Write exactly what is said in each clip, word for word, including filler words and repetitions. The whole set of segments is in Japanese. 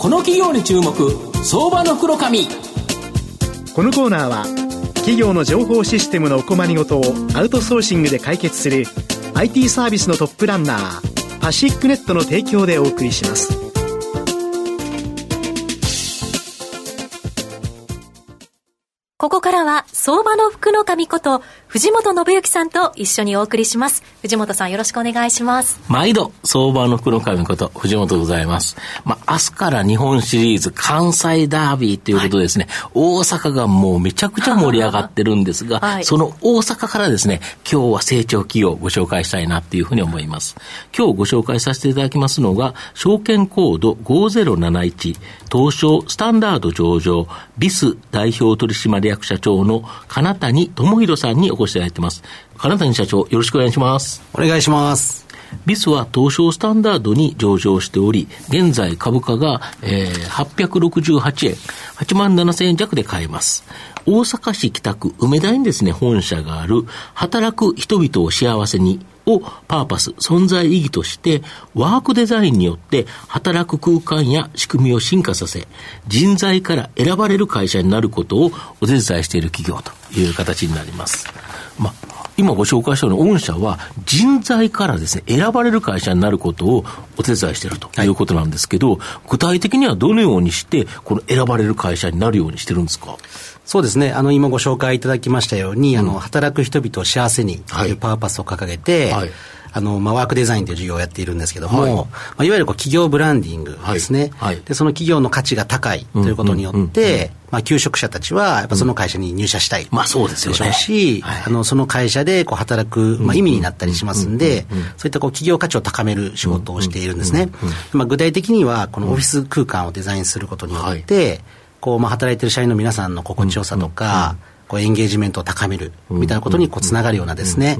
この企業に注目、相場の福の神。このコーナーは企業の情報システムのお困りごとをアウトソーシングで解決する アイティー サービスのトップランナーパシックネットの提供でお送りします。ここからは相場の福の神こと藤本信之さんと一緒にお送りします。藤本さん、よろしくお願いします。毎度相場の福の神こと藤本でございます。まあ、明日から日本シリーズ関西ダービーということでですね、はい、大阪がもうめちゃくちゃ盛り上がってるんですが、はい、その大阪からですね、今日は成長企業をご紹介したいなというふうに思います。今日ご紹介させていただきますのが証券コードごーぜろなないち東証スタンダード上場ビス代表取締役役社長の金谷智弘さんにお越しいただいています。金谷社長、よろしくお願いします。お願いします。ビスは東証スタンダードに上場しており、現在株価が、えー、はっぴゃくろくじゅうはちえん、はちまんななせんえん弱で買えます。大阪市北区梅田にですね、本社がある働く人々を幸せにをパーパス、存在意義としてワークデザインによって働く空間や仕組みを進化させ、人材から選ばれる会社になることをお手伝いしている企業という形になります。まあ、今ご紹介したように御社は人材からですね、選ばれる会社になることをお手伝いしているということなんですけど、はい、具体的にはどのようにしてこの選ばれる会社になるようにしてるんですか？そうですね、あの今ご紹介いただきましたように、うん、あの働く人々を幸せにというパーパスを掲げて、はいはい、あのまあ、ワークデザインという事業をやっているんですけども、はい、まあ、いわゆるこう企業ブランディングですね、はいはい、でその企業の価値が高いということによって求職者たちはやっぱその会社に入社したい、うん、まあ、そうですよね、し、はい、あのその会社でこう働く、まあ、意味になったりしますんで、そういったこう企業価値を高める仕事をしているんですね。まあ、具体的にはこのオフィス空間をデザインすることによって、はい、こうまあ、働いている社員の皆さんの心地よさとか、うんうんうん、こうエンゲージメントを高めるみたいなことにこうつながるようなですね、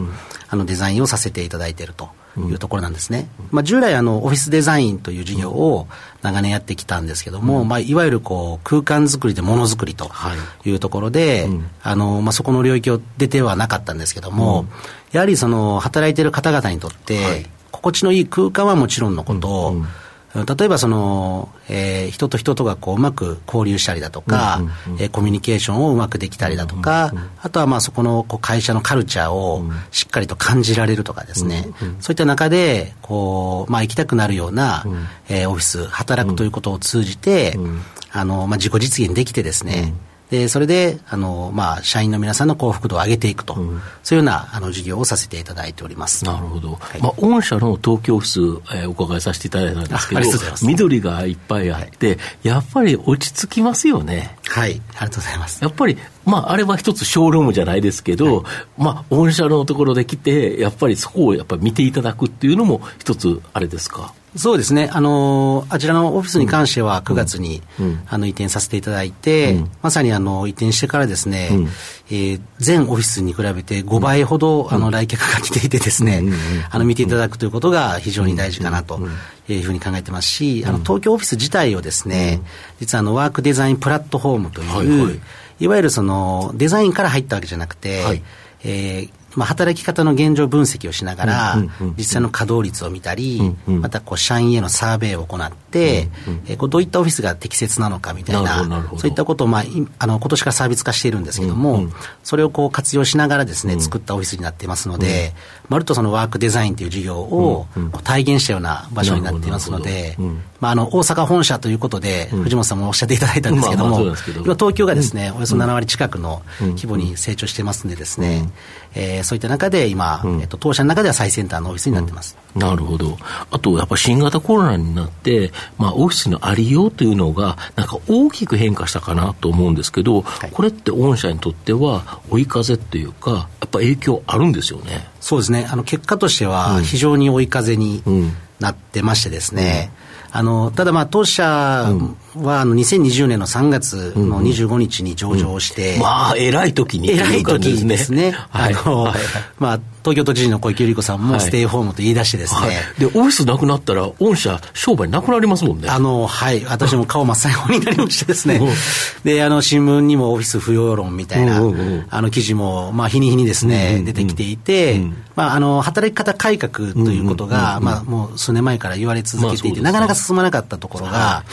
あのデザインをさせていただいているというところなんですね。まあ、従来あのオフィスデザインという事業を長年やってきたんですけども、まあ、いわゆるこう空間づくりでものづくりというところで、あのまあそこの領域を出てはなかったんですけども、やはりその働いている方々にとって心地のいい空間はもちろんのことを、例えばその、えー、人と人とがこううまく交流したりだとか、うんうんうん、えー、コミュニケーションをうまくできたりだとか、うんうんうん、あとはまあそこのこう会社のカルチャーをしっかりと感じられるとかですね、うんうんうん、そういった中でこう、まあ、行きたくなるような、うん、えー、オフィス、働くということを通じて、うん、あのまあ、自己実現できてですね、うん、でそれであの、まあ、社員の皆さんの幸福度を上げていくと、うん、そういうようなあの事業をさせていただいております。なるほど、はい、まあ、御社の東京オフィス、えー、お伺いさせていただいたんですけど、緑がいっぱいあって、はい、やっぱり落ち着きますよね。はい、ありがとうございます。やっぱり、まあ、あれは一つショールームじゃないですけど、はい、まあ、御社のところで来てやっぱりそこをやっぱり見ていただくっていうのも一つあれですか？そうですね、あのあちらのオフィスに関してはくがつに、うん、あの移転させていただいて、うん、まさにあの移転してからですね、うん、えー、全オフィスに比べてごばいほど、うん、あの来客が来ていてですね、うん、あの見ていただくということが非常に大事かなというふうに考えてますし、あの東京オフィス自体をですね、うん、実はあのワークデザインプラットフォームという、はいはい、いわゆるそのデザインから入ったわけじゃなくて、はい、えーまあ、働き方の現状分析をしながら、うんうんうん、実際の稼働率を見たり、うんうん、またこう社員へのサーベイを行って、うんうん、えこうどういったオフィスが適切なのかみたい な, なそういったことを、まあ、あの今年からサービス化しているんですけども、うんうん、それをこう活用しながらですね、うん、作ったオフィスになっていますので、うん、まるっとそのワークデザインという事業をこう体現したような場所になっていますので、うんまあ、あの大阪本社ということで、うん、藤本さんもおっしゃっていただいたんですけども、うんまあまあ、ど今東京がですね、うん、およそななわり近くの規模に成長してますんでですね、うんうん、えーそういった中で今、うんえっと、当社の中では最先端のオフィスになってます、うん、なるほど。あとやっぱ新型コロナになって、まあ、オフィスのありようというのがなんか大きく変化したかなと思うんですけど、はい、これって御社にとっては追い風というかやっぱ影響あるんですよね。そうですね、あの結果としては非常に追い風になってましてですね、うんうん、あのただまあ当社はあのにせんにじゅうねんのさんがつのにじゅうごにちに上場して、うんうん、まあ偉い時に偉い時ですね、あの、はいはい、まあ東京都知事の小池百合子さんもステイホームと言い出してですね、はいはい、でオフィスなくなったら御社商売なくなりますもんね。あのはい私も顔真っ最後になりましてですね、うん、であの新聞にもオフィス不要論みたいな、うんうんうん、あの記事も、まあ、日に日にですね、うんうん、出てきていて、うんまあ、あの働き方改革ということが、うんうんうんまあ、もう数年前から言われ続けていて、まあそうですね、なかなか進まなかったところが、はい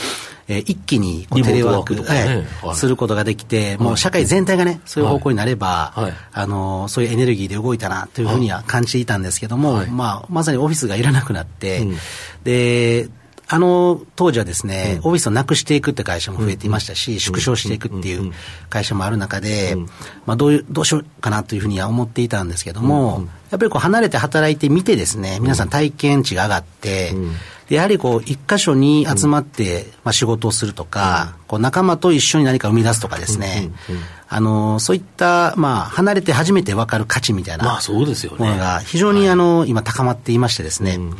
えー、一気にこうテレワークとか、ね、はい、することができて、はい、もう社会全体がね、そういう方向になれば、はい、あのそういうエネルギーで動いたなというふうには感じていたんですけども、はい、まあ、まさにオフィスがいらなくなって、うん、であの当時はですね、うん、オフィスをなくしていくって会社も増えていましたし、うん、縮小していくっていう会社もある中で、うん、まあ、どういう、どうしようかなというふうには思っていたんですけども、うん、やっぱりこう離れて働いてみてですね、皆さん体験値が上がって、うん、でやはりこう一箇所に集まって、うん、まあ、仕事をするとか、うん、こう仲間と一緒に何か生み出すとかですね、うんうんうん、あのそういった、まあ、離れて初めて分かる価値みたいなものが非常にあの、はい、今高まっていましてですね、うん、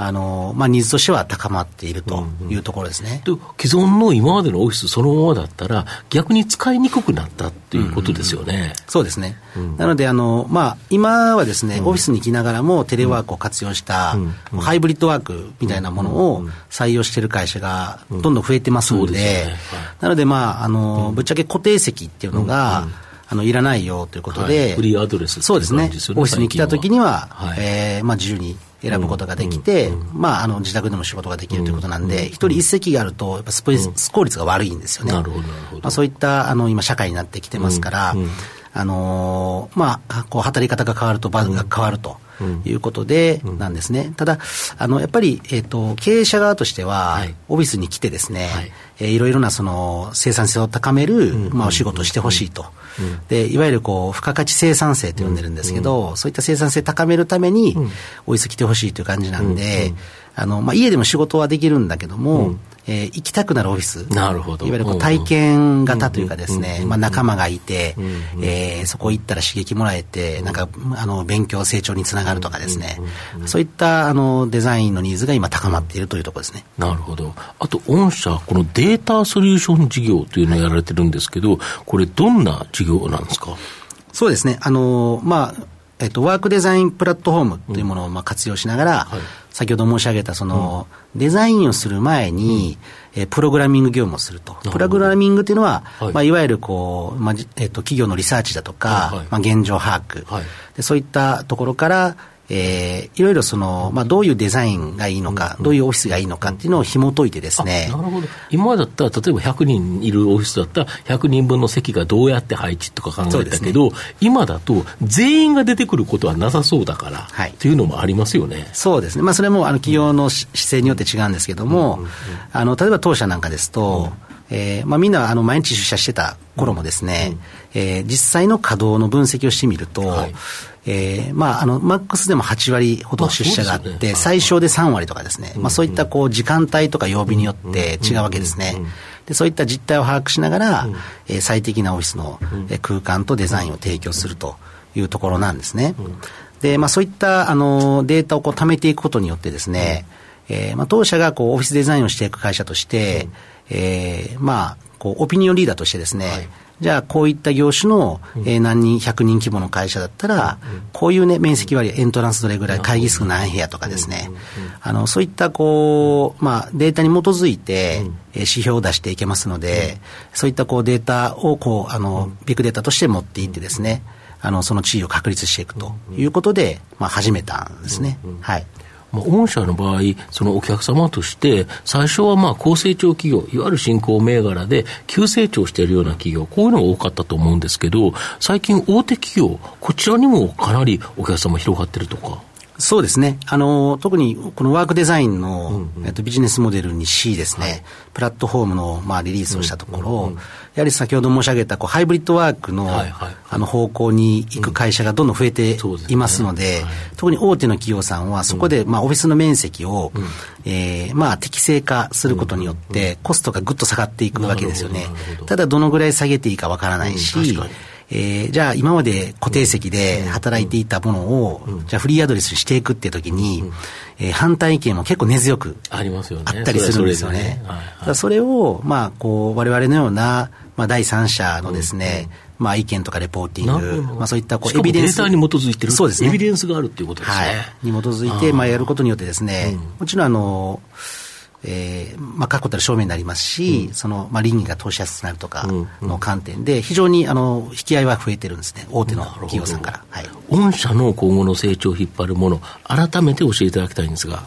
あのまあ、ニーズとしては高まっているというところですね、うんうん、で既存の今までのオフィスそのままだったら逆に使いにくくなったということですよね、うんうん、そうですね、うん、なのであの、まあ、今はですね、うん、オフィスに行きながらもテレワークを活用した、うんうん、ハイブリッドワークみたいなものを採用している会社がどんどん増えてますの で,、うんうん、でね、はい、なので、まあ、あのぶっちゃけ固定席っていうのが、うんうん、あのいらないよということで、はい、フリーアドレスっていう感じですよね。そうですね、オフィスに来た時には、はい、えーまあ、自由に選ぶことができて、うんうん、まあ、あの自宅でも仕事ができるということなんで、一、うん、人一席があるとやっぱスポーツ、うん、スコア率が悪いんですよね。なるほど、なるほど。まあ、そういったあの今社会になってきてますから、うんうん、あのー、まあこう働き方が変わるとバズが変わるということでなんですね。うんうん、ただあのやっぱりえっ、ー、と経営者側としては、はい、オフィスに来てですね、はい、えー、いろいろなその生産性を高める、うん、まあお仕事をしてほしいと、うん、でいわゆるこう付加価値生産性と呼んでるんですけど、うん、そういった生産性を高めるために、うん、オフィス来てほしいという感じなんで、うんうん、あのまあ家でも仕事はできるんだけども。うん、えー、行きたくなるオフィス、なるほど、いわゆるこう体験型というかですね、まあ、仲間がいて、うんうん、えー、そこ行ったら刺激もらえて、なんかあの勉強成長につながるとかですね、うんうん、そういったあのデザインのニーズが今高まっているというところですね。なるほど。あと御社このデータソリューション事業というのをやられてるんですけど、これどんな事業なんですか？そうですね、あのまあえっと、ワークデザインプラットフォームというものをまあ活用しながら、うん、はい、先ほど申し上げたその、うん、デザインをする前に、うん、えプログラミング業務をすると。プログラミングというのは、はい、まあ、いわゆるこう、まあえっと、企業のリサーチだとか、はいはい、まあ、現状把握、はい、でそういったところから、えー、いろいろその、まあ、どういうデザインがいいのか、うん、どういうオフィスがいいのかっていうのを紐解いてですね。なるほど。今だったら例えばひゃくにんいるオフィスだったらひゃくにんぶんの席がどうやって配置とか考えたけど、ね、今だと全員が出てくることはなさそうだから、はい、というのもありますよね。そうですね、まあ、それもあの企業の姿勢によって違うんですけども、うんうんうん、あの例えば当社なんかですと、うん、えーまあ、みんなあの毎日出社してた頃もですね、うん、えー、実際の稼働の分析をしてみると、はい、えーまあ、あのマックスでもはちわりほど出社があって、まあね、最小でさんわりとかですね、うん、まあ、そういったこう時間帯とか曜日によって違うわけですね、うんうん、でそういった実態を把握しながら、うん、えー、最適なオフィスの空間とデザインを提供するというところなんですね。で、まあ、そういったあのデータをこう貯めていくことによってですね、えーまあ、当社がこうオフィスデザインをしていく会社として、うん、えー、まあこうオピニオンリーダーとしてですね、はい、じゃあこういった業種の、うん、えー、何人ひゃくにん規模の会社だったら、うん、こういうね面積割合エントランスどれぐらい会議室何部屋とかですね、うんうん、あのそういったこう、まあ、データに基づいて、うん、指標を出していけますので、うん、そういったこうデータをこうあのビッグデータとして持っていってですね、あのその地位を確立していくということで、まあ、始めたんですね、うんうん、はい。まあ、御社の場合そのお客様として最初はまあ高成長企業、いわゆる新興銘柄で急成長しているような企業、こういうのが多かったと思うんですけど、最近大手企業こちらにもかなりお客様広がってるとか。そうですね、あの特にこのワークデザインの、うんうん、えっと、ビジネスモデルに C ですね、はい、プラットフォームの、まあ、リリースをしたところ、うんうん、やはり先ほど申し上げたこうハイブリッドワーク の,、はいはい、あの方向に行く会社がどんどん増えていますの で,、うん、そうですね、はい、特に大手の企業さんはそこで、うん、まあ、オフィスの面積を、うん、えーまあ、適正化することによって、うん、コストがぐっと下がっていくわけですよね。ただどのぐらい下げていいかわからないし、うん、確かに、えー、じゃあ今まで固定席で働いていたものを、うん、じゃあフリーアドレスにしていくっていう時に、うん、えー、反対意見も結構根強くあったりするんですよね。それを、まあ、こう我々のような、まあ、第三者のですね、うん、まあ、意見とかレポーティング、まあ、そういったこうエビデンス、しかもデータに基づいてる。そうですね、エビデンスがあるということですね、はい、に基づいて、まあ、やることによってですね、うん、もちろんあのえーまあ、確固たる証明になりますし、うん、その、まあ、倫理が通しやすくなるとかの観点で、うんうん、非常にあの引き合いは増えてるんですね、大手の企業さんから、はい、御社の今後の成長を引っ張るもの、改めて教えていただきたいんですが。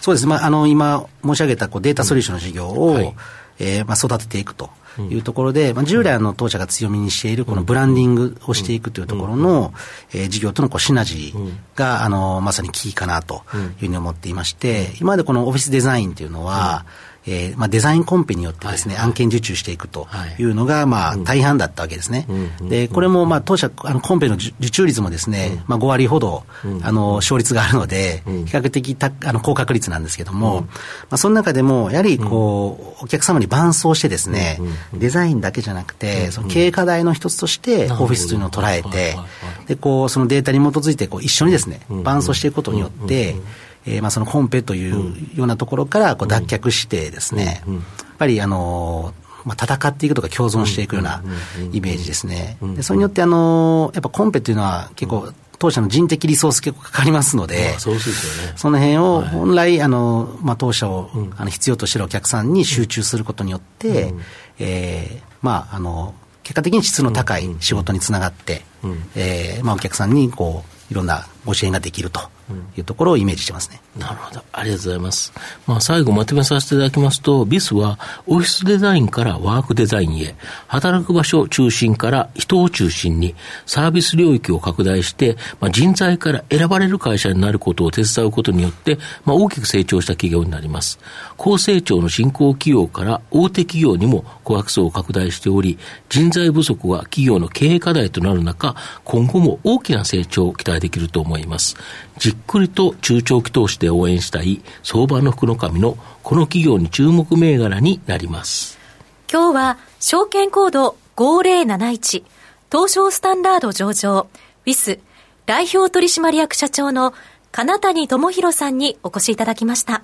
そうですね、まあ、あの今申し上げたこうデータソリューションの事業を、うん、はい、えーまあ、育てていくというところで、まあ、従来の当社が強みにしているこのブランディングをしていくというところの、えー、事業とのこうシナジーがあのまさにキーかなというふうに思っていまして、今までこのオフィスデザインというのは、えーまあ、デザインコンペによってですね、はいはい、案件受注していくというのが、まあ、大半だったわけですね、うん、でこれもまあ当社あのコンペの受注率もですね、うんまあ、ご割ほど、うん、あの勝率があるので、うん、比較的たあの高確率なんですけども、うんまあ、その中でもやはりこう、うん、お客様に伴走してですね、うん、デザインだけじゃなくて、うん、その経営課題の一つとしてオフィスというのを捉えて、うん、でこうそのデータに基づいてこう一緒にですね、うん、伴走していくことによって、うんうんえーまあ、そのコンペというようなところからこう脱却してですね、やっぱりあのまあ戦っていくとか共存していくようなイメージですね。でそれによってあのやっぱコンペというのは結構当社の人的リソース結構かかりますので、その辺を本来あのまあ当社をあの必要としているお客さんに集中することによってえまああの結果的に質の高い仕事につながってえまあお客さんにこういろんなご支援ができるというところをイメージしてますね。なるほど、ありがとうございます、まあ、最後まとめさせていただきますと、ビスはオフィスデザインからワークデザインへ、働く場所中心から人を中心にサービス領域を拡大して、まあ、人材から選ばれる会社になることを手伝うことによって、まあ、大きく成長した企業になります。高成長の新興企業から大手企業にも顧客層を拡大しており、人材不足は企業の経営課題となる中、今後も大きな成長を期待できると思います。じっくりと中長期投資で応援したい相場の福の神のこの企業に注目銘柄になります。今日は証券コードごーぜろなないち東証スタンダード上場ウィス代表取締役社長の金谷智弘さんにお越しいただきました。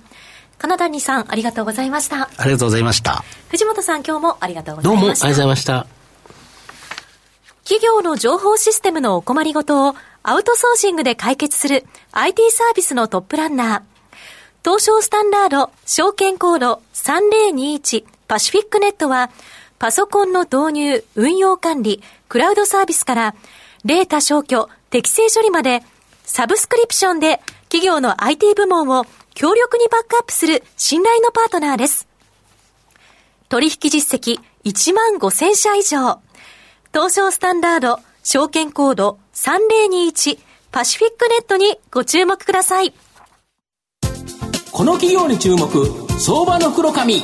金谷さん、ありがとうございました。ありがとうございました。藤本さん、今日もありがとうございました。どうもありがとうございました。企業の情報システムのお困りごとをアウトソーシングで解決する アイティー サービスのトップランナー、東証スタンダード証券コードさんぜろにいちパシフィックネットは、パソコンの導入、運用管理、クラウドサービスからデータ消去、適正処理までサブスクリプションで企業の アイティー 部門を強力にバックアップする信頼のパートナーです。取引実績いちまんごせんしゃ以上、東証スタンダード証券コードさんぜろにいちパシフィックネットにご注目ください。この企業に注目、相場の黒髪。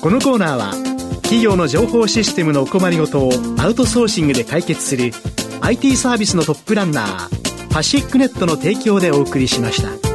このコーナーは企業の情報システムのお困りごとをアウトソーシングで解決する アイティー サービスのトップランナーパシフィックネットの提供でお送りしました。